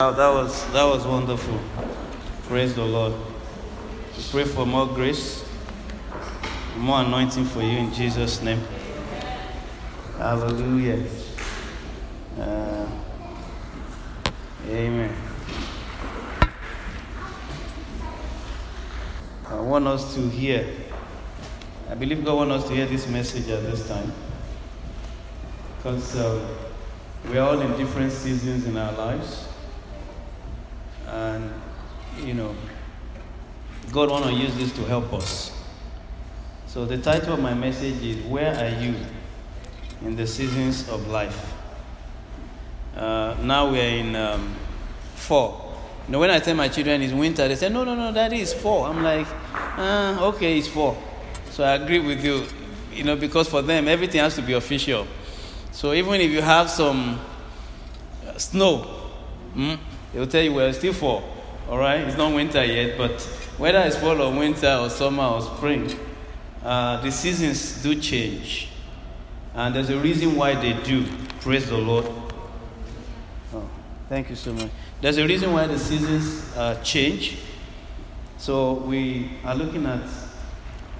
Wow, that was wonderful. Praise the Lord. We pray for more grace, more anointing for you in Jesus' name. Hallelujah. Amen. I want us to hear. I believe God wants us to hear this message at this time, because we're all in different seasons in our lives. And, you know, God wants to use this to help us. So the title of my message is, Where Are You in the Seasons of Life? Now we're in fall. You know, when I tell my children it's winter, they say, no, Daddy, it's fall. I'm like, okay, it's fall. So I agree with you, you know, because for them, everything has to be official. So even if you have some snow, they'll tell you, well, it's still fall, all right? It's not winter yet, but whether it's fall or winter or summer or spring, the seasons do change. And there's a reason why they do. Praise the Lord. Oh, thank you so much. There's a reason why the seasons change. So we are looking at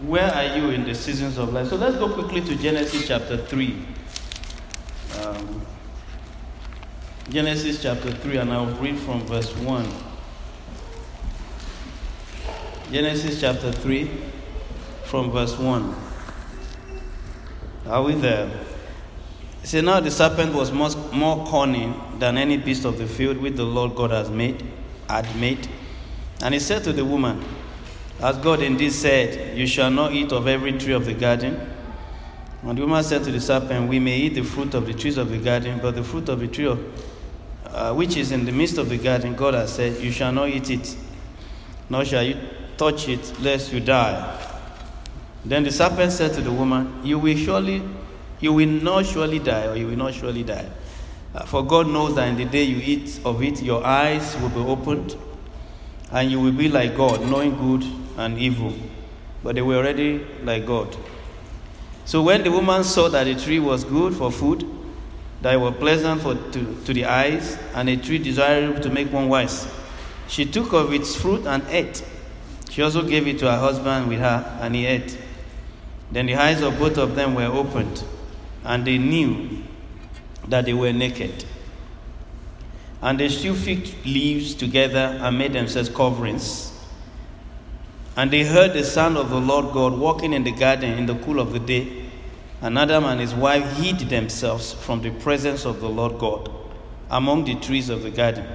where are you in the seasons of life. So let's go quickly to Genesis chapter 3. Genesis chapter 3, and I'll read from verse 1. Genesis chapter 3, from verse 1. Are we there? It says, Now the serpent was much more cunning than any beast of the field which the Lord God had made. And he said to the woman, As God indeed said, You shall not eat of every tree of the garden. And the woman said to the serpent, We may eat the fruit of the trees of the garden, but the fruit of the tree which is in the midst of the garden, God has said, You shall not eat it, nor shall you touch it, lest you die. Then the serpent said to the woman, You will not surely die. For God knows that in the day you eat of it, your eyes will be opened, and you will be like God, knowing good and evil. But they were already like God. So when the woman saw that the tree was good for food, that it was pleasant to the eyes, and a tree desirable to make one wise, she took of its fruit and ate. She also gave it to her husband with her, and he ate. Then the eyes of both of them were opened, and they knew that they were naked. And they threw fig leaves together and made themselves coverings. And they heard the sound of the Lord God walking in the garden in the cool of the day. And Adam and his wife hid themselves from the presence of the Lord God among the trees of the garden.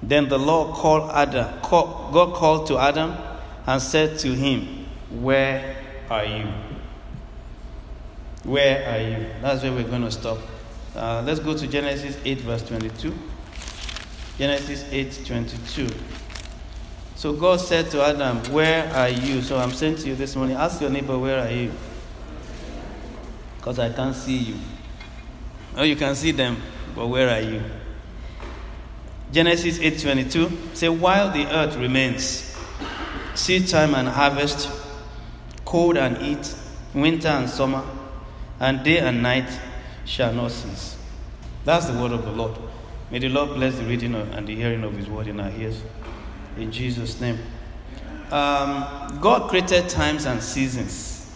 Then the Lord God called to Adam and said to him, Where are you? Where are you? That's where we're going to stop. Let's go to Genesis 8 verse 22. Genesis 8, 22. So God said to Adam, Where are you? So I'm saying to you this morning, ask your neighbor, Where are you? Because I can't see you. Oh, you can see them, but where are you? Genesis 8:22 say, While the earth remains, seed time and harvest, cold and heat, winter and summer, and day and night shall not cease. That's the word of the Lord. May the Lord bless the reading and the hearing of his word in our ears. In Jesus' name. God created times and seasons.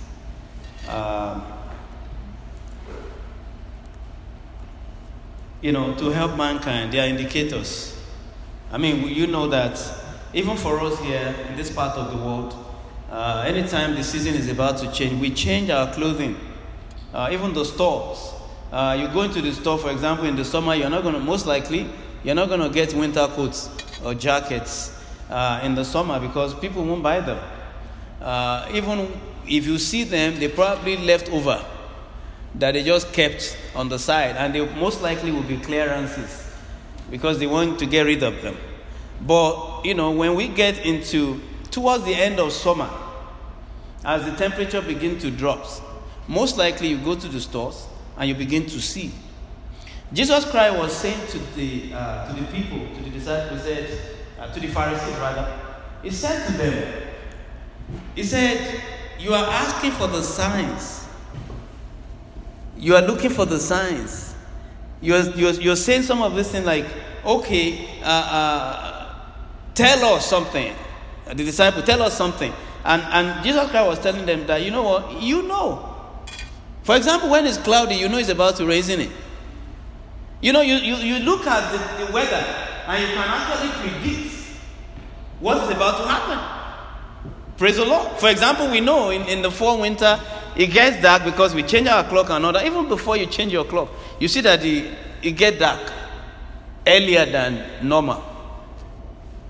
To help mankind. They are indicators. I mean, you know that even for us here in this part of the world, anytime the season is about to change, we change our clothing. Even the stores. You go into the store, for example, in the summer, most likely, you're not going to get winter coats or jackets in the summer, because people won't buy them. Even if you see them, they probably left over that they just kept on the side, and they most likely will be clearances because they want to get rid of them. But when we get into towards the end of summer, as the temperature begins to drop, most likely you go to the stores and you begin to see. Jesus Christ was saying to the people, to the disciples, to the Pharisees rather, he said to them, he said, you are asking for the signs. You are looking for the signs. You're saying some of this thing like, okay, tell us something. The disciple, tell us something. And Jesus Christ was telling them that, you know what? You know. For example, when it's cloudy, you know it's about to rain, isn't it? You know, you look at the weather and you can actually predict what is about to happen. Praise the Lord. For example, we know in the fall, winter, it gets dark because we change our clock and all that. Even before you change your clock, you see that it gets dark earlier than normal.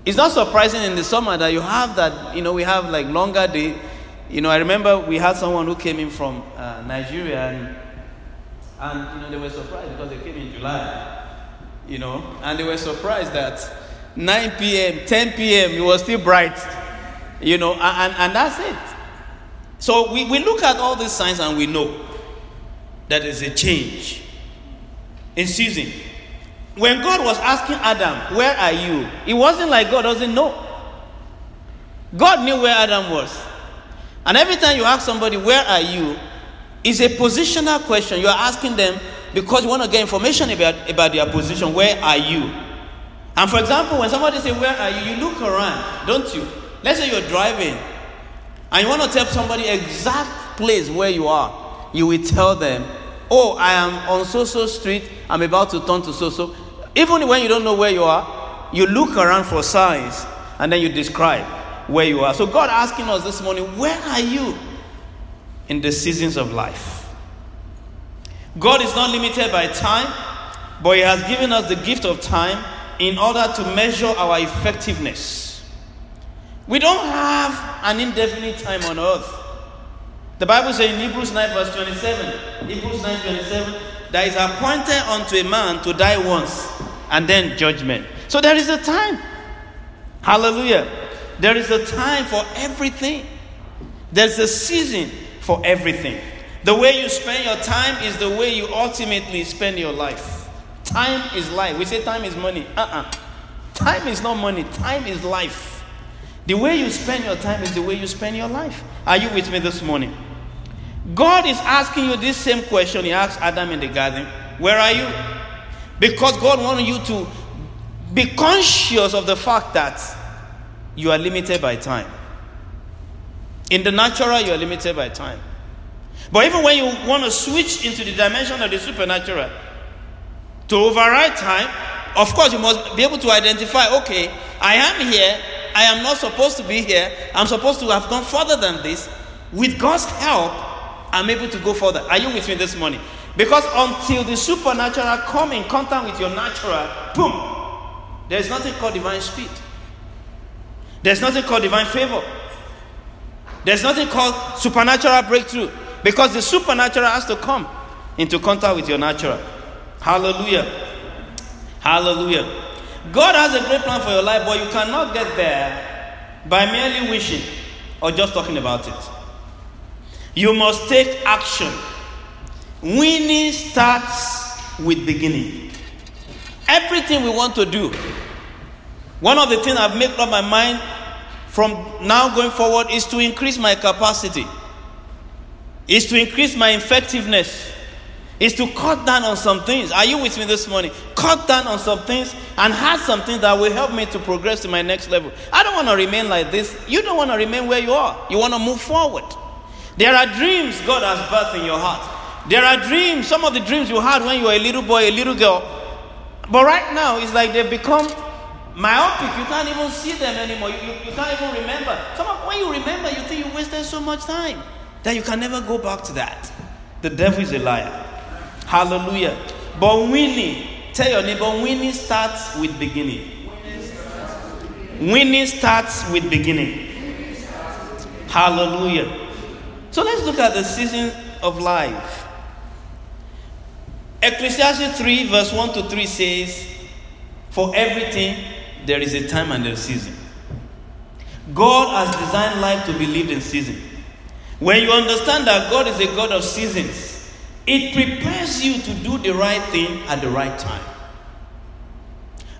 It's not surprising in the summer that you have that, you know, we have like longer day. You know, I remember we had someone who came in from Nigeria and you know, they were surprised because they came in July, you know, and they were surprised that 9 p.m., 10 p.m., it was still bright, you know, and that's it. So we look at all these signs and we know that there's a change in season. When God was asking Adam, where are you? It wasn't like God doesn't know. God knew where Adam was. And every time you ask somebody, where are you? It's a positional question. You are asking them because you want to get information about their position. Where are you? And for example, when somebody says, where are you? You look around, don't you? Let's say you're driving and you want to tell somebody exact place where you are. You will tell them, oh, I am on so-so street. I'm about to turn to so-so. Even when you don't know where you are, you look around for signs and then you describe where you are. So God asking us this morning, where are you in the seasons of life? God is not limited by time, but he has given us the gift of time in order to measure our effectiveness. We don't have an indefinite time on earth. The Bible says in Hebrews 9 verse 27, that is appointed unto a man to die once and then judgment. So there is a time. Hallelujah. There is a time for everything. There's a season for everything. The way you spend your time is the way you ultimately spend your life. Time is life. We say time is money. Time is not money. Time is life. The way you spend your time is the way you spend your life. Are you with me this morning? God is asking you this same question he asked Adam in the garden. Where are you? Because God wants you to be conscious of the fact that you are limited by time. In the natural, you are limited by time. But even when you want to switch into the dimension of the supernatural, to override time, of course, you must be able to identify, okay, I am here. I am not supposed to be here. I'm supposed to have gone further than this. With God's help, I'm able to go further. Are you with me this morning? Because until the supernatural come in contact with your natural, boom, there's nothing called divine speed. There's nothing called divine favor. There's nothing called supernatural breakthrough. Because the supernatural has to come into contact with your natural. Hallelujah. Hallelujah. God has a great plan for your life, but you cannot get there by merely wishing or just talking about it. You must take action. Winning starts with beginning. Everything we want to do, one of the things I've made up my mind from now going forward is to increase my capacity, is to increase my effectiveness, is to cut down on some things. Are you with me this morning? Cut down on some things and have something that will help me to progress to my next level. I don't want to remain like this. You don't want to remain where you are. You want to move forward. There are dreams God has birthed in your heart. There are dreams, some of the dreams you had when you were a little boy, a little girl. But right now, it's like they've become myopic. You can't even see them anymore. You can't even remember. When you remember, you think you wasted so much time that you can never go back to that. The devil is a liar. Hallelujah. But winning, tell your neighbor, winning starts with beginning. Winning starts with beginning. Hallelujah. So let's look at the season of life. Ecclesiastes 3 verse 1 to 3 says, for everything there is a time and a season. God has designed life to be lived in season. When you understand that God is a God of seasons, it prepares you to do the right thing at the right time.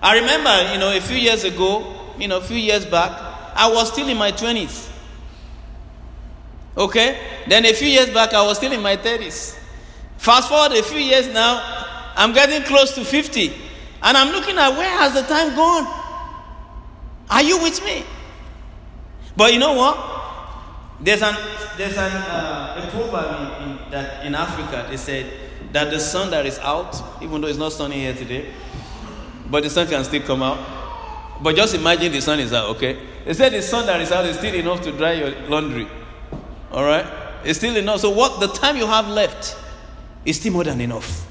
I remember, a few years back, I was still in my 20s. Okay? Then a few years back, I was still in my 30s. Fast forward a few years now, I'm getting close to 50. And I'm looking at, where has the time gone? Are you with me? But you know what? There's a proverb in Africa. They said that the sun that is out, even though it's not sunny here today, but the sun can still come out. But just imagine the sun is out, okay? They said the sun that is out is still enough to dry your laundry. All right? It's still enough. So what the time you have left is still more than enough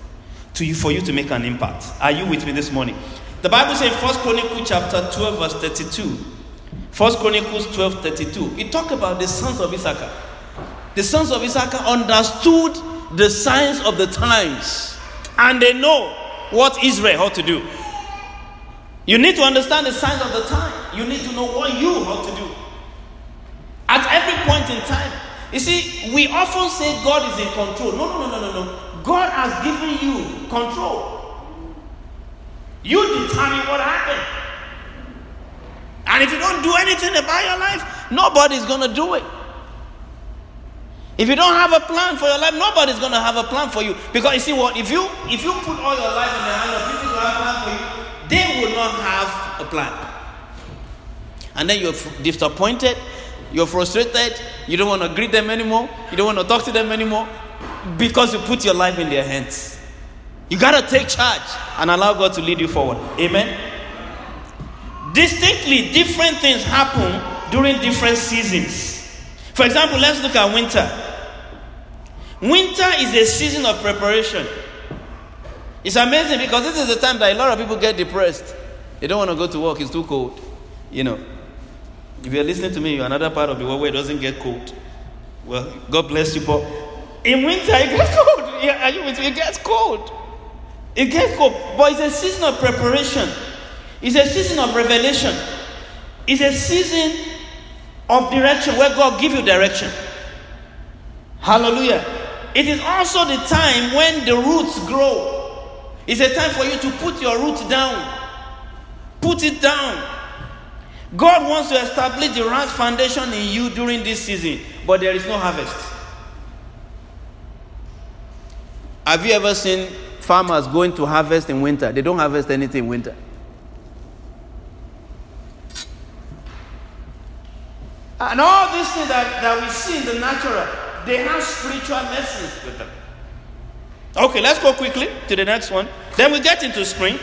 for you to make an impact. Are you with me this morning? The Bible says in 1 Chronicles chapter 12 verse 32. 1 Chronicles 12:32. It talks about the sons of Issachar. The sons of Issachar understood the signs of the times, and they know what Israel ought to do. You need to understand the signs of the time. You need to know what you ought to do at every point in time. You see, we often say God is in control. No. God has given you control. You determine what happened. And if you don't do anything about your life, nobody's going to do it. If you don't have a plan for your life, nobody's going to have a plan for you. Because you see what? If you put all your life in the hand of people who have a plan for you, they will not have a plan. And then you're disappointed, you're frustrated, you don't want to greet them anymore, you don't want to talk to them anymore, because you put your life in their hands. You got to take charge and allow God to lead you forward. Amen? Distinctly different things happen during different seasons. For example, let's look at winter. Winter is a season of preparation. It's amazing because this is the time that a lot of people get depressed. They don't want to go to work. It's too cold. You know, if you're listening to me, you're another part of the world where it doesn't get cold. Well, God bless you, Paul. In winter, it gets cold. Are you with me? It gets cold. It gets cold. But it's a season of preparation. It's a season of revelation. It's a season of direction where God gives you direction. Hallelujah. It is also the time when the roots grow. It's a time for you to put your roots down. Put it down. God wants to establish the right foundation in you during this season, but there is no harvest. Have you ever seen farmers going to harvest in winter? They don't harvest anything in winter. And all these things that we see in the natural, they have spiritual lessons with them. Okay, let's go quickly to the next one. Then we get into spring,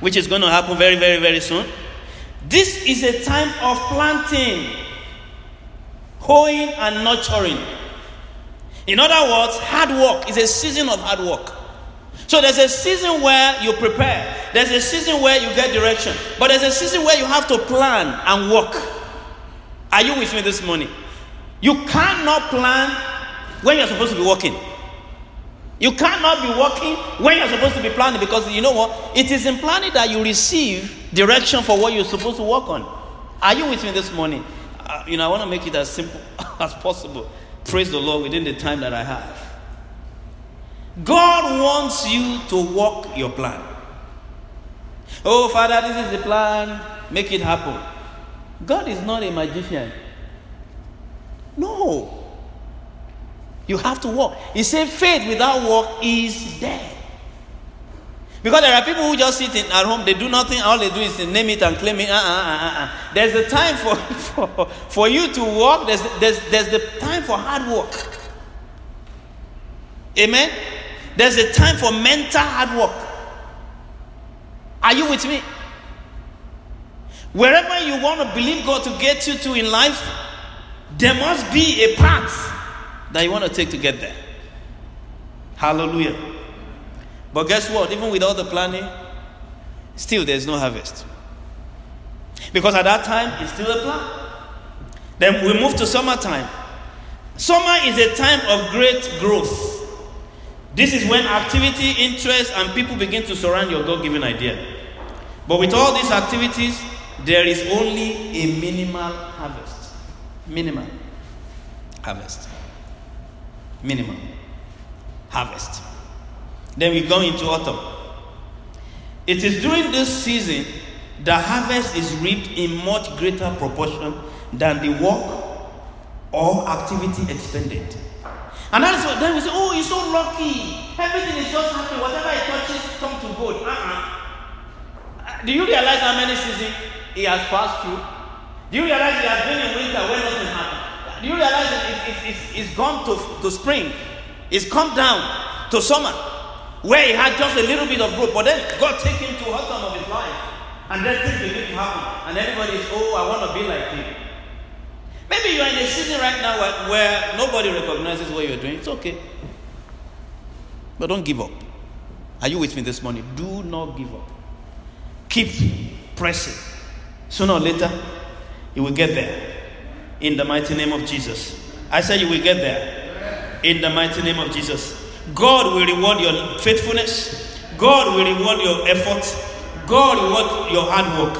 which is going to happen very, very, very soon. This is a time of planting, hoeing, and nurturing. In other words, hard work is a season of hard work. So there's a season where you prepare. There's a season where you get direction. But there's a season where you have to plan and work. Are you with me this morning? You cannot plan when you're supposed to be working. You cannot be working when you're supposed to be planning, because you know what? It is in planning that you receive direction for what you're supposed to work on. Are you with me this morning? I want to make it as simple as possible. Praise the Lord within the time that I have. God wants you to work your plan. Oh, Father, this is the plan. Make it happen. God is not a magician. No. You have to work. He said faith without work is dead. Because there are people who just sit at home, they do nothing, all they do is name it and claim it. There's a time for you to work. There's the time for hard work. Amen? There's a time for mental hard work. Are you with me? Wherever you want to believe God to get you to in life, there must be a path that you want to take to get there. Hallelujah. But guess what? Even with all the planning, still there's no harvest. Because at that time, it's still a plan. Then we move to summertime. Summer is a time of great growth. This is when activity, interest, and people begin to surround your God-given idea. But with all these activities, there is only a minimal harvest. Minimal harvest. Minimal harvest. Then we go into autumn. It is during this season the harvest is reaped in much greater proportion than the work or activity expended. And that's what then we say, oh, he's so lucky. Everything is just happening. Whatever he touches, comes to good. Do you realize how many seasons he has passed through? Do you realize he has been in winter when nothing happened? Do you realize it's gone to spring? It's come down to summer, where he had just a little bit of growth, but then God took him to autumn of his life, and then things begin to happen, and everybody is, oh, I want to be like him. Maybe you are in a season right now where nobody recognizes what you're doing. It's okay. But don't give up. Are you with me this morning? Do not give up. Keep pressing. Sooner or later, you will get there. In the mighty name of Jesus. I said you will get there. In the mighty name of Jesus. God will reward your faithfulness. God will reward your efforts. God will reward your hard work.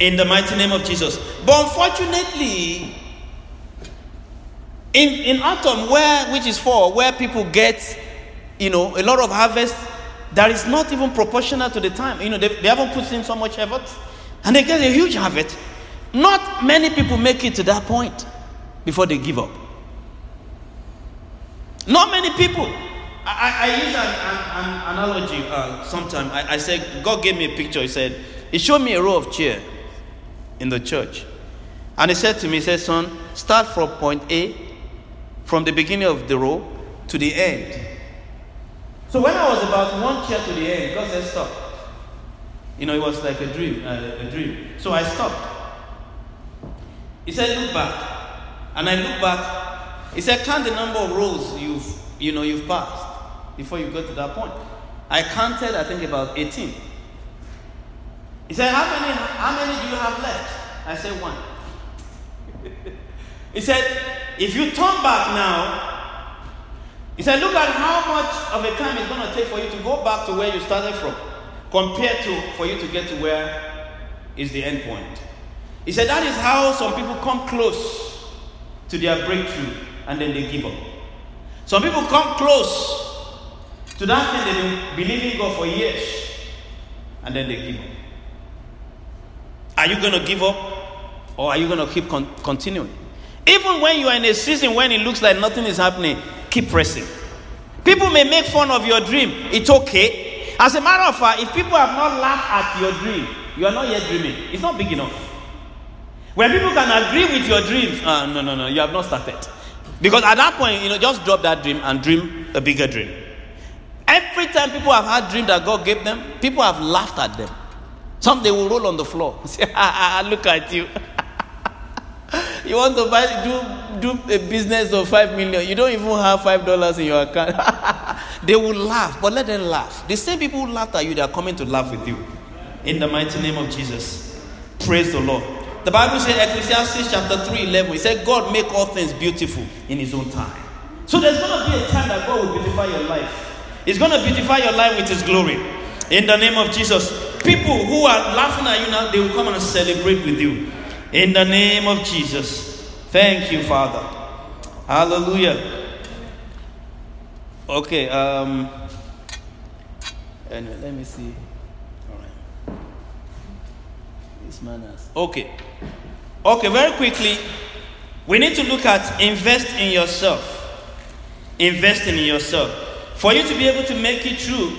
In the mighty name of Jesus. But unfortunately, in autumn, where people get, a lot of harvest that is not even proportional to the time. They haven't put in so much effort, and they get a huge harvest. Not many people make it to that point before they give up. Not many people. I use an analogy sometimes. I said, God gave me a picture. He said, He showed me a row of chairs in the church. And He said to me, He said, son, start from point A, from the beginning of the row to the end. So when I was about one chair to the end, God said, stop. It was like a dream. So I stopped. He said, look back. And I looked back. He said, count the number of rows you've passed before you got to that point. I counted, I think, about 18. He said, how many do you have left? I said, one. He said, if you turn back now, He said, look at how much of a time it's going to take for you to go back to where you started from, compared to for you to get to where is the end point. He said, that is how some people come close to their breakthrough and then they give up. Some people come close to that thing they've been believing God for years and then they give up. Are you going to give up, or are you going to keep continuing? Even when you are in a season when it looks like nothing is happening, keep pressing. People may make fun of your dream. It's okay. As a matter of fact, if people have not laughed at your dream, you are not yet dreaming. It's not big enough. When people can agree with your dreams, no, you have not started. Because at that point, just drop that dream and dream a bigger dream. Every time people have had dreams that God gave them, people have laughed at them. Some they will roll on the floor. Say, look at you. You want to do a business of $5 million. You don't even have $5 in your account. They will laugh, but let them laugh. The same people who laughed at you, they are coming to laugh with you. In the mighty name of Jesus. Praise the Lord. The Bible says, Ecclesiastes chapter 3:11. It said, God make all things beautiful in His own time. So there's going to be a time that God will beautify your life. He's going to beautify your life with His glory. In the name of Jesus. People who are laughing at you now, they will come and celebrate with you. In the name of Jesus. Thank you, Father. Hallelujah. Okay. Anyway, let me see. All right. It's manners. Okay. Okay, very quickly. We need to look at invest in yourself. Investing in yourself. For you to be able to make it through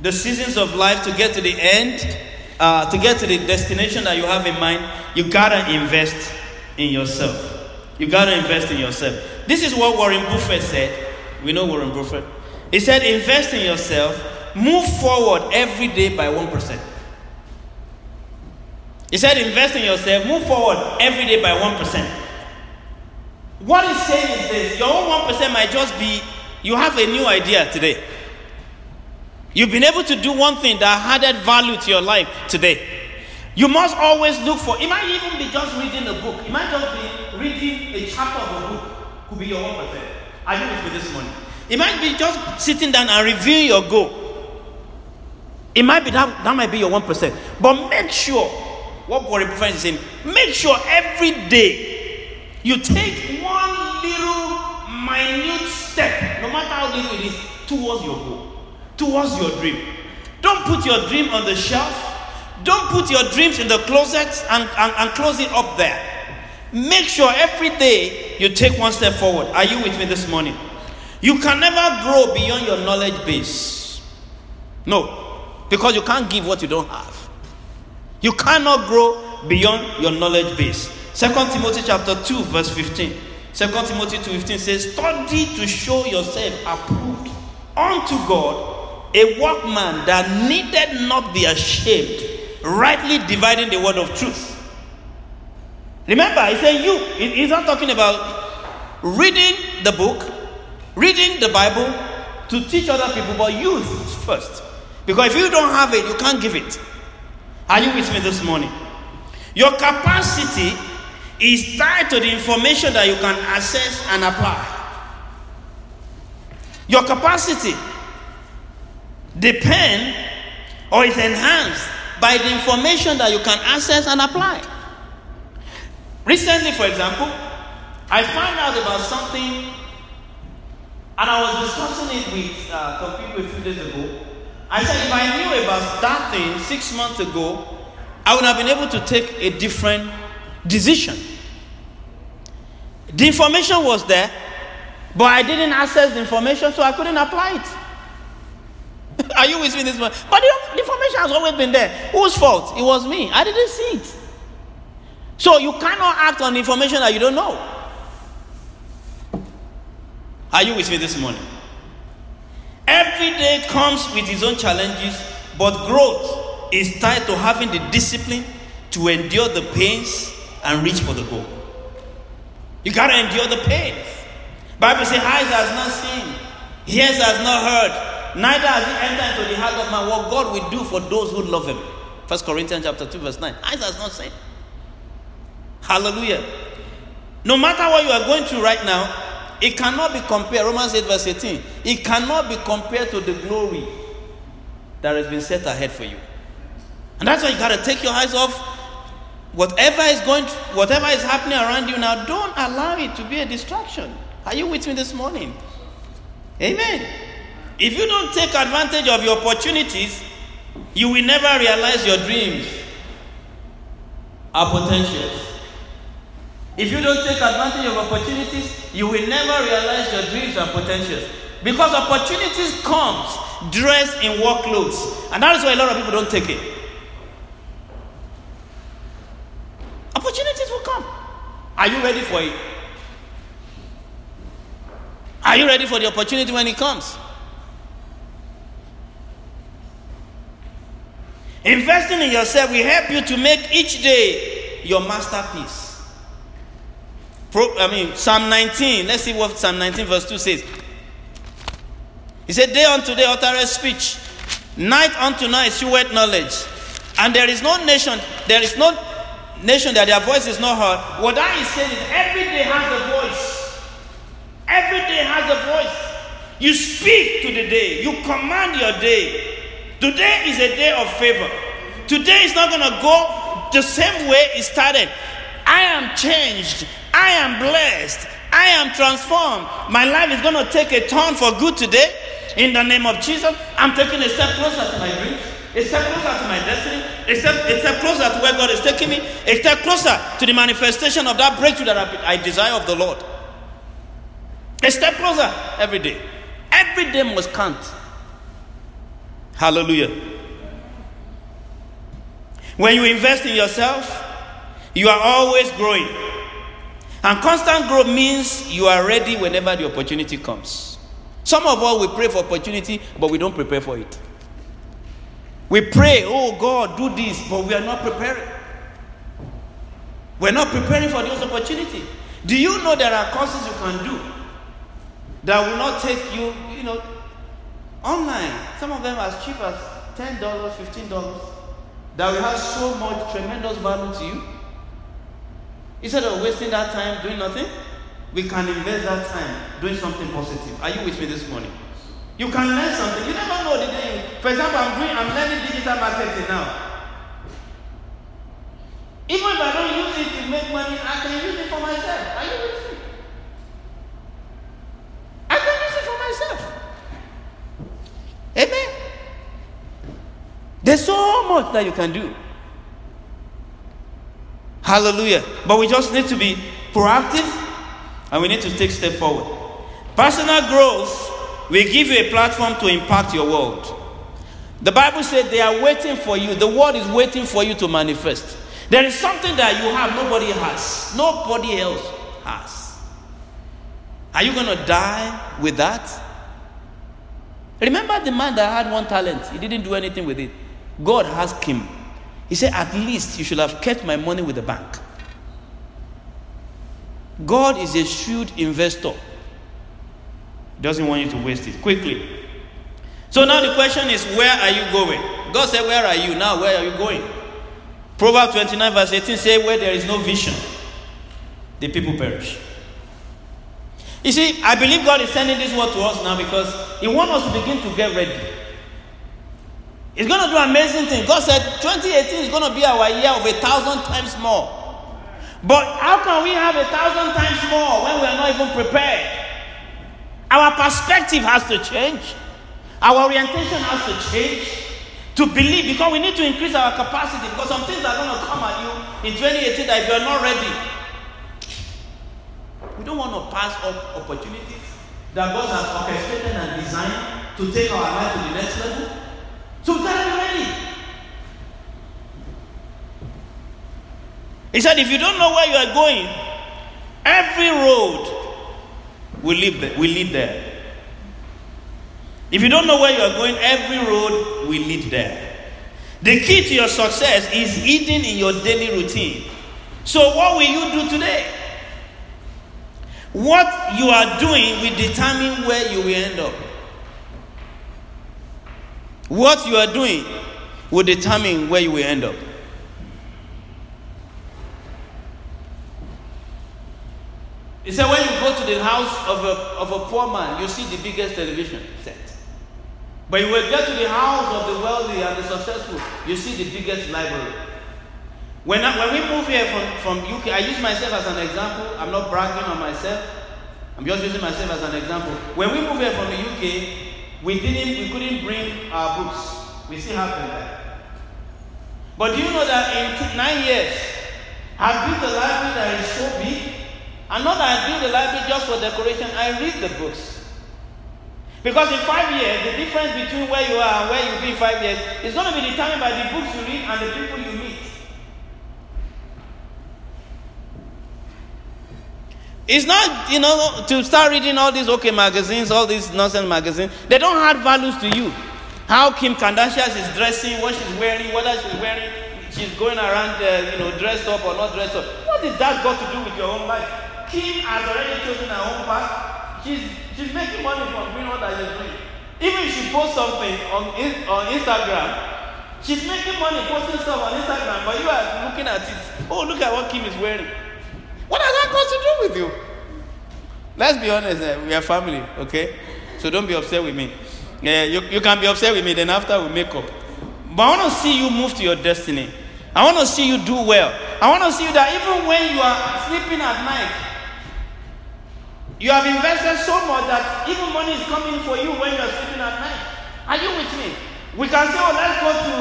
the seasons of life, to get to the end, to get to the destination that you have in mind, you gotta invest in yourself. You gotta invest in yourself. This is what Warren Buffett said. We know Warren Buffett. He said, invest in yourself. Move forward every day by 1%. He said, invest in yourself. Move forward every day by 1%. What he's saying is this. Your own 1% might just be, you have a new idea today. You've been able to do one thing that added value to your life today. You must always look for, it might even be just reading a book. It might just be reading a chapter of a book. Could be your 1%. Are you with me this morning? It might be just sitting down and reviewing your goal. It might be that might be your 1%. But make sure, what Warren Buffett is saying, make sure every day you take one little minute step, no matter how little it is, towards your goal. Towards your dream. Don't put your dream on the shelf. Don't put your dreams in the closet and close it up there. Make sure every day you take one step forward. Are you with me this morning? You can never grow beyond your knowledge base. No, because you can't give what you don't have. You cannot grow beyond your knowledge base. 2 Timothy chapter 2 verse 15. 2 Timothy 2:15 says, study to show yourself approved unto God, a workman that needed not be ashamed, rightly dividing the word of truth. Remember, he said you. He's not talking about reading the book, reading the Bible to teach other people, but you first. Because if you don't have it, you can't give it. Are you with me this morning? Your capacity is tied to the information that you can access and apply. Your capacity depends or is enhanced by the information that you can access and apply. Recently, for example, I found out about something, and I was discussing it with some people a few days ago. I said, if I knew about that thing 6 months ago, I would have been able to take a different decision. The information was there, but I didn't access the information, so I couldn't apply it. Are you with me this morning? But the information has always been there. Whose fault? It was me. I didn't see it. So you cannot act on information that you don't know. Are you with me this morning? Every day comes with its own challenges, but growth is tied to having the discipline to endure the pains and reach for the goal. You got to endure the pains. Bible says, eyes has not seen, ears has not heard, neither has it entered into the heart of man what God will do for those who love him. 1 Corinthians chapter 2 verse 9. Eyes has not seen. Hallelujah. No matter what you are going through right now, it cannot be compared. Romans 8 verse 18. It cannot be compared to the glory that has been set ahead for you. And that's why you got to take your eyes off whatever is happening around you now. Don't allow it to be a distraction. Are you with me this morning? Amen. If you don't take advantage of your opportunities, you will never realize your dreams are potentials. If you don't take advantage of opportunities, you will never realize your dreams are potentials. Because opportunities come dressed in work clothes. And that is why a lot of people don't take it. Opportunities will come. Are you ready for it? Are you ready for the opportunity when it comes? Investing in yourself will help you to make each day your masterpiece. Psalm 19. Let's see what Psalm 19 verse 2 says. He said, day unto day uttereth speech. Night unto night sheweth knowledge. And there is no nation that their voice is not heard. What I is saying is every day has a voice. Every day has a voice. You speak to the day. You command your day. Today is a day of favor. Today is not going to go the same way it started. I am changed. I am blessed. I am transformed. My life is going to take a turn for good today. In the name of Jesus, I'm taking a step closer to my dreams. A step closer to my destiny. A step closer to where God is taking me. A step closer to the manifestation of that breakthrough that I desire of the Lord. A step closer every day. Every day must count. Hallelujah. When you invest in yourself, you are always growing. And constant growth means you are ready whenever the opportunity comes. Some of us, we pray for opportunity, but we don't prepare for it. We pray, oh God, do this, but we are not preparing. We're not preparing for this opportunity. Do you know there are courses you can do that will not take you, online? Some of them as cheap as $10, $15. That will have so much tremendous value to you. Instead of wasting that time doing nothing, we can invest that time doing something positive. Are you with me this morning? You can learn something. You never know the day. For example, I'm learning digital marketing now. Even if I don't use it to make money, I can use it for myself. Are you with me? Amen. There's so much that you can do. Hallelujah. But we just need to be proactive and we need to take a step forward. Personal growth will give you a platform to impact your world. The Bible said they are waiting for you. The word is waiting for you to manifest. There is something that you have nobody has. Nobody else has. Are you going to die with that? Remember the man that had one talent. He didn't do anything with it. God asked him. He said, at least you should have kept my money with the bank. God is a shrewd investor. He doesn't want you to waste it quickly. So now the question is, where are you going? God said, where are you now? Where are you going? Proverbs 29 verse 18 says, where there is no vision, the people perish. You see, I believe God is sending this word to us now because He wants us to begin to get ready. It's going to do amazing things. God said 2018 is going to be our year of 1,000 times more. But how can we have 1,000 times more when we are not even prepared? Our perspective has to change. Our orientation has to change to believe, because we need to increase our capacity, because some things are going to come at you in 2018 that if you are not ready. We don't want to pass up opportunities that God has orchestrated and designed to take our life to the next level. So we gotta be ready. He said, if you don't know where you are going, every road will lead there. If you don't know where you are going, every road will lead there. The key to your success is hidden in your daily routine. So what will you do today? What you are doing will determine where you will end up. What you are doing will determine where you will end up. He said, when you go to the house of a poor man, you see the biggest television set. But when you get to the house of the wealthy and the successful, you see the biggest library. When we move here from UK, I use myself as an example. I'm not bragging on myself. I'm just using myself as an example. When we moved here from the UK, we couldn't bring our books. We still have them, right? But do you know that in 9 years, I've built a library that is so big? And not that I build the library just for decoration, I read the books. Because in 5 years, the difference between where you are and where you'll be in 5 years is going to be determined by the books you read and the people you meet. It's not, to start reading all these OK magazines, all these nonsense magazines. They don't add values to you. How Kim Kardashian is dressing, what she's wearing, whether she's wearing, she's going around, dressed up or not dressed up. What has that got to do with your own life? Kim has already chosen her own path. She's making money from doing what that she's doing. Even if she posts something on Instagram, she's making money posting stuff on Instagram, but you are looking at it. Oh, look at what Kim is wearing. What has that got to do with you? Let's be honest, we are family, okay? So don't be upset with me. Yeah, you can be upset with me, then after we make up. But I want to see you move to your destiny. I want to see you do well. I want to see you that even when you are sleeping at night, you have invested so much that even money is coming for you when you are sleeping at night. Are you with me? We can say, let's go to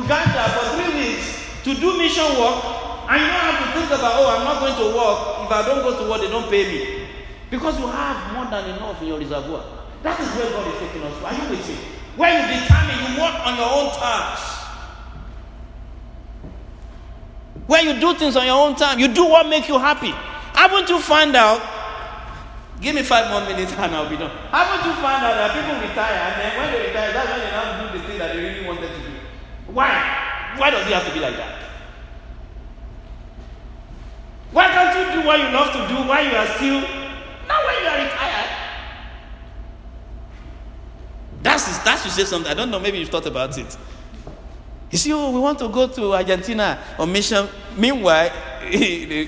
Uganda for 3 weeks to do mission work, and you don't have to think about, I'm not going to work. If I don't go to work, they don't pay me. Because you have more than enough in your reservoir. That is where God is taking us to. Are you with me? When you determine, you work on your own terms. When you do things on your own time, you do what makes you happy. Haven't you found out? Give me 5 more minutes and I'll be done. Haven't you found out that people retire, and then when they retire, that's when they now do the thing that they really wanted to do? Why? Why does it have to be like that? Why can't you do what you love to do while you are still, not when you are retired? That should say something. I don't know, maybe you've thought about it. You see, we want to go to Argentina on mission. Meanwhile, they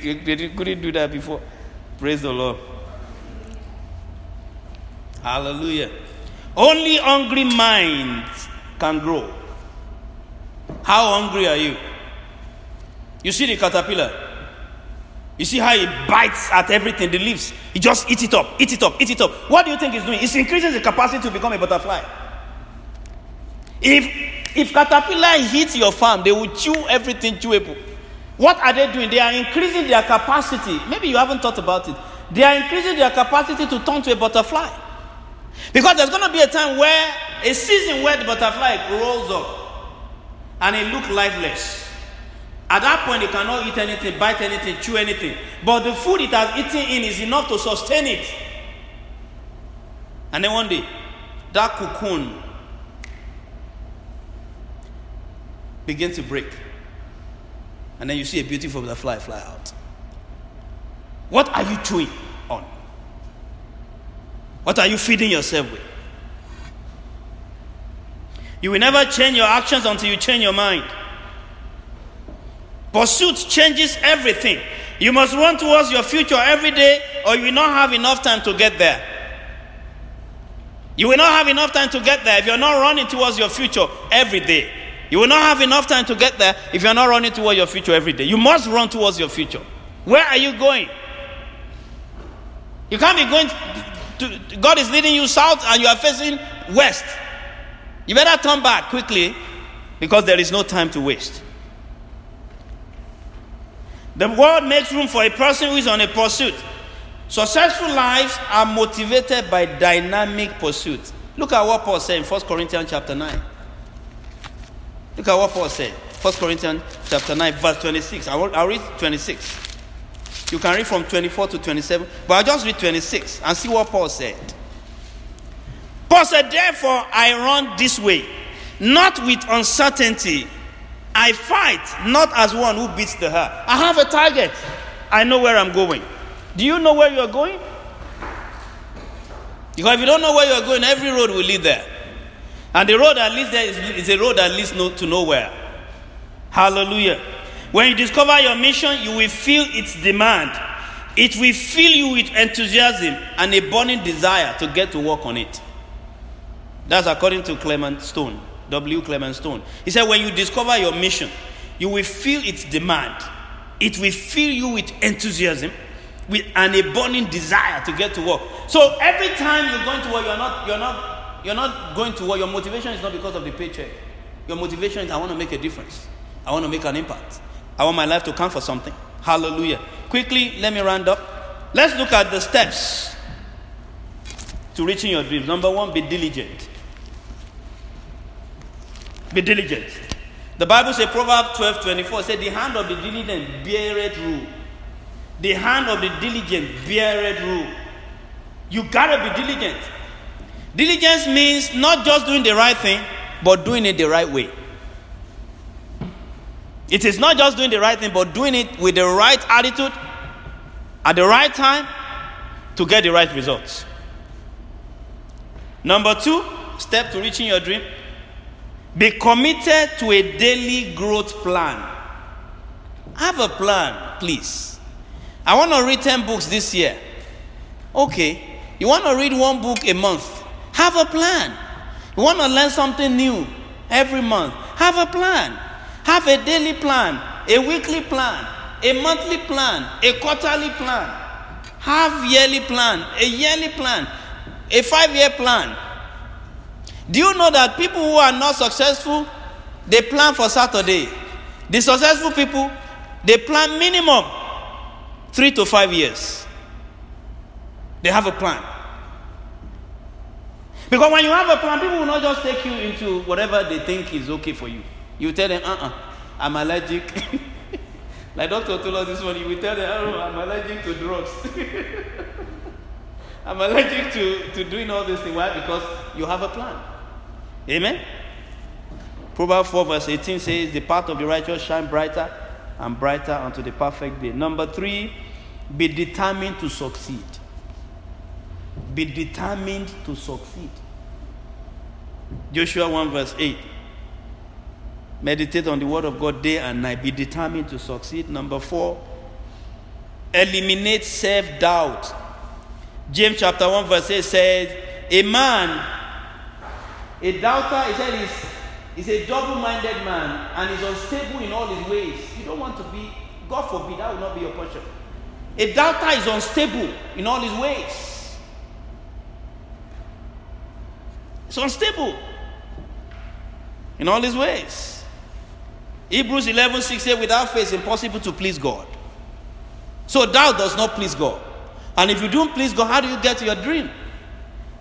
couldn't do that before. Praise the Lord. Hallelujah. Only hungry minds can grow. How hungry are you? You see the caterpillar. You see how it bites at everything, the leaves. It just eats it up, eat it up, eat it up. What do you think it's doing? It's increasing the capacity to become a butterfly. If caterpillar hits your farm, they will chew everything chewable. What are they doing? They are increasing their capacity. Maybe you haven't thought about it. They are increasing their capacity to turn to a butterfly. Because there's going to be a time where a season where the butterfly rolls up and it looks lifeless. At that point, it cannot eat anything, bite anything, chew anything. But the food it has eaten in is enough to sustain it. And then one day, that cocoon begins to break. And then you see a beautiful butterfly fly out. What are you chewing on? What are you feeding yourself with? You will never change your actions until you change your mind. Pursuit changes everything. You must run towards your future every day, or you will not have enough time to get there. You will not have enough time to get there if you're not running towards your future every day. You will not have enough time to get there if you're not running towards your future every day. You must run towards your future. Where are you going? You can't be going to, God is leading you south and you are facing west. You better turn back quickly because there is no time to waste. The world makes room for a person who is on a pursuit. Successful lives are motivated by dynamic pursuit. Look at what Paul said in 1 Corinthians chapter 9. Look at what Paul said. 1 Corinthians chapter 9 verse 26. I'll read 26. You can read from 24 to 27. But I'll just read 26 and see what Paul said. Paul said, therefore I run this way, not with uncertainty. I fight not as one who beats the heart. I have a target. I know where I'm going. Do you know where you are going? Because if you don't know where you are going, every road will lead there. And the road that leads there is a road that leads to nowhere. Hallelujah. When you discover your mission, you will feel its demand. It will fill you with enthusiasm and a burning desire to get to work on it. That's according to Clement Stone, W. Clement Stone. He said, when you discover your mission, you will feel its demand. It will fill you with enthusiasm and a burning desire to get to work. So every time you're going to work, you're not going to work. Your motivation is not because of the paycheck. Your motivation is, I want to make a difference. I want to make an impact. I want my life to count for something. Hallelujah. Quickly, let me round up. Let's look at the steps to reaching your dreams. Number one, be diligent. Be diligent. The Bible says, Proverbs 12:24 said, the hand of the diligent beareth rule. The hand of the diligent beareth rule. You gotta be diligent. Diligence means not just doing the right thing, but doing it the right way. It is not just doing the right thing, but doing it with the right attitude, at the right time, to get the right results. Number two, step to reaching your dream. Be committed to a daily growth plan. Have a plan, please. I want to read 10 books this year. Okay. You want to read one book a month. Have a plan. You want to learn something new every month. Have a plan. Have a daily plan, a weekly plan, a monthly plan, a quarterly plan. Have yearly plan, a yearly plan, a 5-year plan. Do you know that people who are not successful, they plan for Saturday? The successful people, they plan minimum 3 to 5 years. They have a plan. Because when you have a plan, people will not just take you into whatever they think is okay for you. You tell them, I'm allergic. Like Dr. told us this morning, you will tell them, I'm allergic to drugs. I'm allergic to doing all this thing. Why? Because you have a plan. Amen? Proverbs 4 verse 18 says, the path of the righteous shine brighter and brighter unto the perfect day. Number three, be determined to succeed. Be determined to succeed. Joshua 1 verse 8. Meditate on the word of God day and night. Be determined to succeed. Number four, eliminate self-doubt. James chapter 1 verse 8 says, a man, a doubter, he said, he's a double-minded man and is unstable in all his ways. You don't want to be, God forbid, that will not be your portion. A doubter is unstable in all his ways. It's unstable in all his ways. Hebrews 11:6 says, without faith it's impossible to please God. So doubt does not please God. And if you don't please God, how do you get to your dream?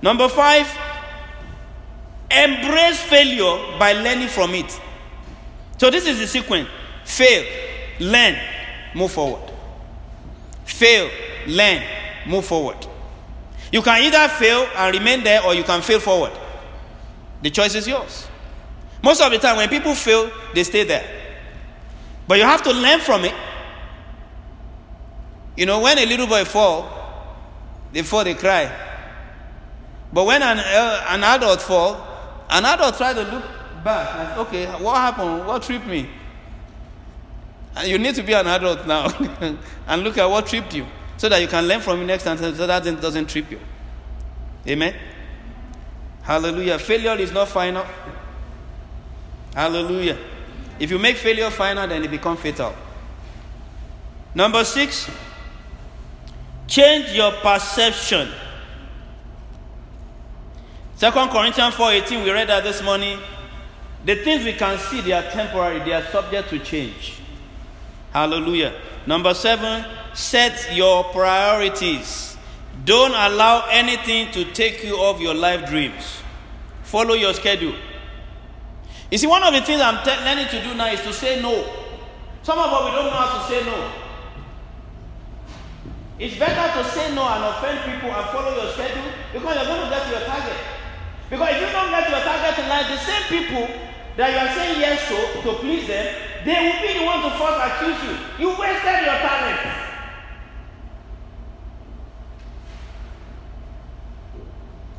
Number five, Embrace failure by learning from it. So this is the sequence. Fail, learn, move forward. Fail, learn, move forward. You can either fail and remain there, or you can fail forward. The choice is yours. Most of the time when people fail, they stay there. But you have to learn from it. You know, when a little boy fall, they cry. But when an adult fall, an adult try to look back. Like, okay, what happened? What tripped me? And you need to be an adult now and look at what tripped you, so that you can learn from it next time, so that it doesn't trip you. Amen. Hallelujah. Failure is not final. Hallelujah. If you make failure final, then it becomes fatal. Number 6, change your perception. 2 Corinthians 4:18, we read that this morning. The things we can see, they are temporary. They are subject to change. Hallelujah. Number 7, set your priorities. Don't allow anything to take you off your life dreams. Follow your schedule. You see, one of the things I'm learning to do now is to say no. Some of us, we don't know how to say no. It's better to say no and offend people and follow your schedule, because you're going to get to your target. Because if you don't get to your target tonight, the same people that you are saying yes to please them, they will be the ones to first accuse you. You wasted your talent.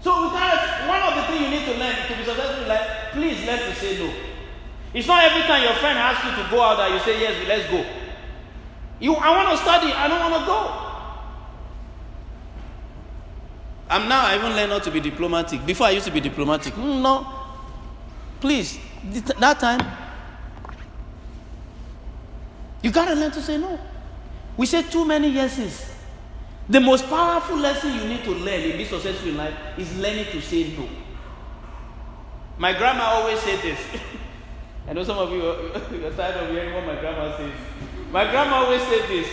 So that's one of the things you need to learn to be successful in life. Please learn to say no. It's not every time your friend asks you to go out that you say yes, let's go. I want to study, I don't want to go. I even learn not to be diplomatic. Before I used to be diplomatic. No. Please, that time, you got to learn to say no. We say too many yeses. The most powerful lesson you need to learn in being successful in life is learning to say no. My grandma always said this. I know some of you are tired of hearing what my grandma says. My grandma always said this,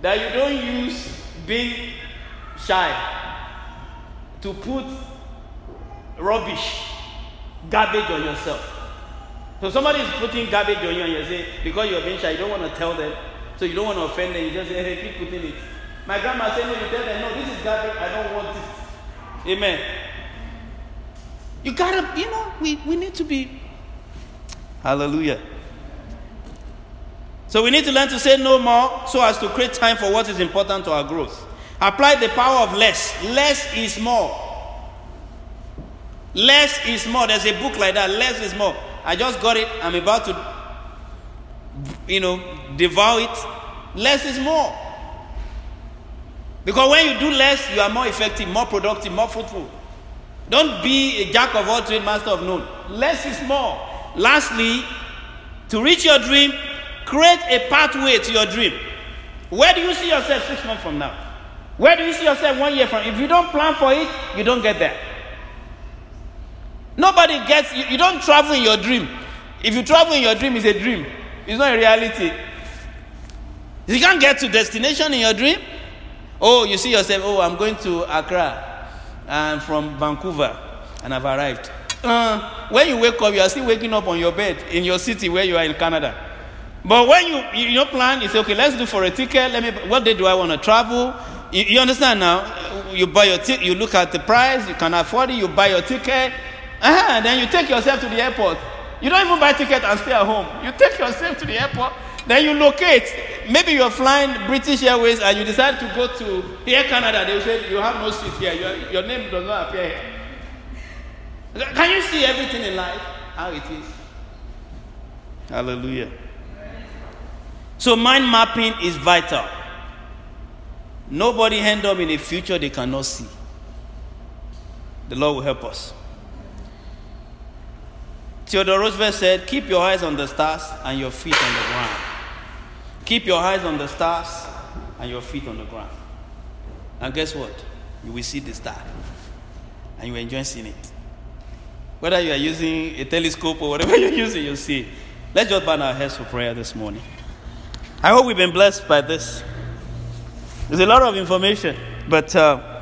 that you don't use being shy to put rubbish, garbage on yourself. So somebody is putting garbage on you and you say, because you're being shy, you don't want to tell them, so you don't want to offend them, you just say, hey, keep putting it. My grandma said, no, you tell them, no, this is garbage, I don't want it. Amen. You gotta, we need to be. Hallelujah. So we need to learn to say no more, so as to create time for what is important to our growth. Apply the power of less. Less is more. Less is more. There's a book like that. Less is more. I just got it. I'm about to, devour it. Less is more. Because when you do less, you are more effective, more productive, more fruitful. Don't be a jack of all trades, master of none. Less is more. Lastly, to reach your dream, create a pathway to your dream. Where do you see yourself 6 months from now? Where do you see yourself 1 year from? If you don't plan for it, you don't get there. Nobody gets, you don't travel in your dream. If you travel in your dream, it's a dream. It's not a reality. You can't get to destination in your dream. Oh, you see yourself, I'm going to Accra. I'm from Vancouver and I've arrived. When you wake up, you are still waking up on your bed in your city where you are in Canada. But when you plan, you say, okay, let's do for a ticket. What day do I want to travel? You understand now? You buy your ticket, you look at the price, you can afford it, you buy your ticket. And then you take yourself to the airport. You don't even buy ticket and stay at home. You take yourself to the airport. Then you locate. Maybe you're flying British Airways and you decide to go to Air Canada. They say you have no seat here. Your name does not appear here. Can you see everything in life how it is? Hallelujah. So mind mapping is vital. Nobody end up in a future they cannot see. The Lord will help us. Theodore Roosevelt said, keep your eyes on the stars and your feet on the ground. Keep your eyes on the stars and your feet on the ground. And guess what? You will see the star. And you will enjoy seeing it. Whether you are using a telescope or whatever you're using, you'll see it. Let's just bow our heads for prayer this morning. I hope we've been blessed by this. There's a lot of information, but